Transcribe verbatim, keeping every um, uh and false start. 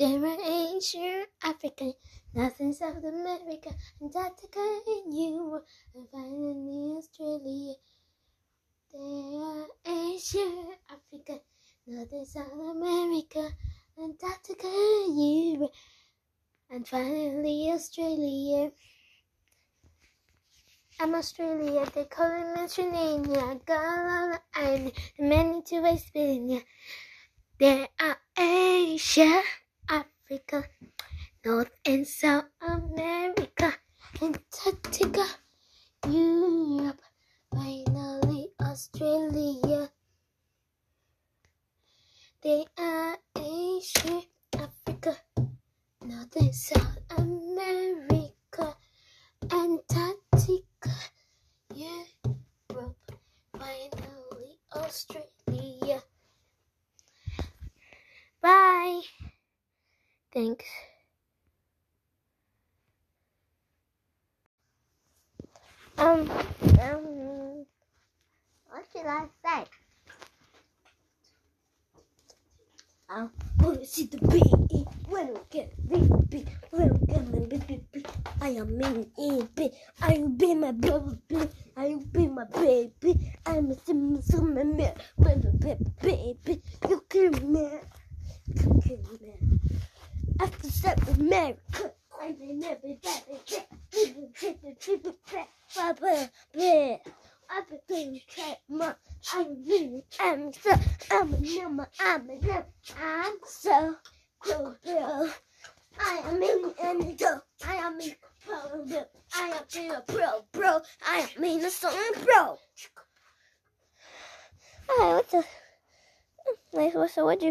They're Asia, Africa, nothing South America, Antarctica, and Europe, and finally Australia. They're Asia, Africa, nothing South America, Antarctica, and Europe, and finally Australia. I'm Australia, they call me Australia, Gullah Island, many to Australia. There are Asia, Africa, North and South America, Antarctica, Europe, finally Australia. There are Asia, Africa, North and South America, Antarctica. Europe, finally Australia. Bye. Thanks. Um, um, what should I say? I'm gonna see the beat. When we get this beat, when we get my baby beat, I am in it beat. I will be my baby, I will be my baby. I'm a summer summer man, baby, baby. You can man, you can man. After South America, I'm in everybody. Triple, triple, triple, trap, papa, bear. I've been doing trap, mom. I'm really, I'm so, I'm a number, I'm a number, I'm so cool, girl. I am in and go. I am in pro, bro. I am in a pro, bro. I am in a song, bro. Alright, what's up? Nice, what's up? What'd you?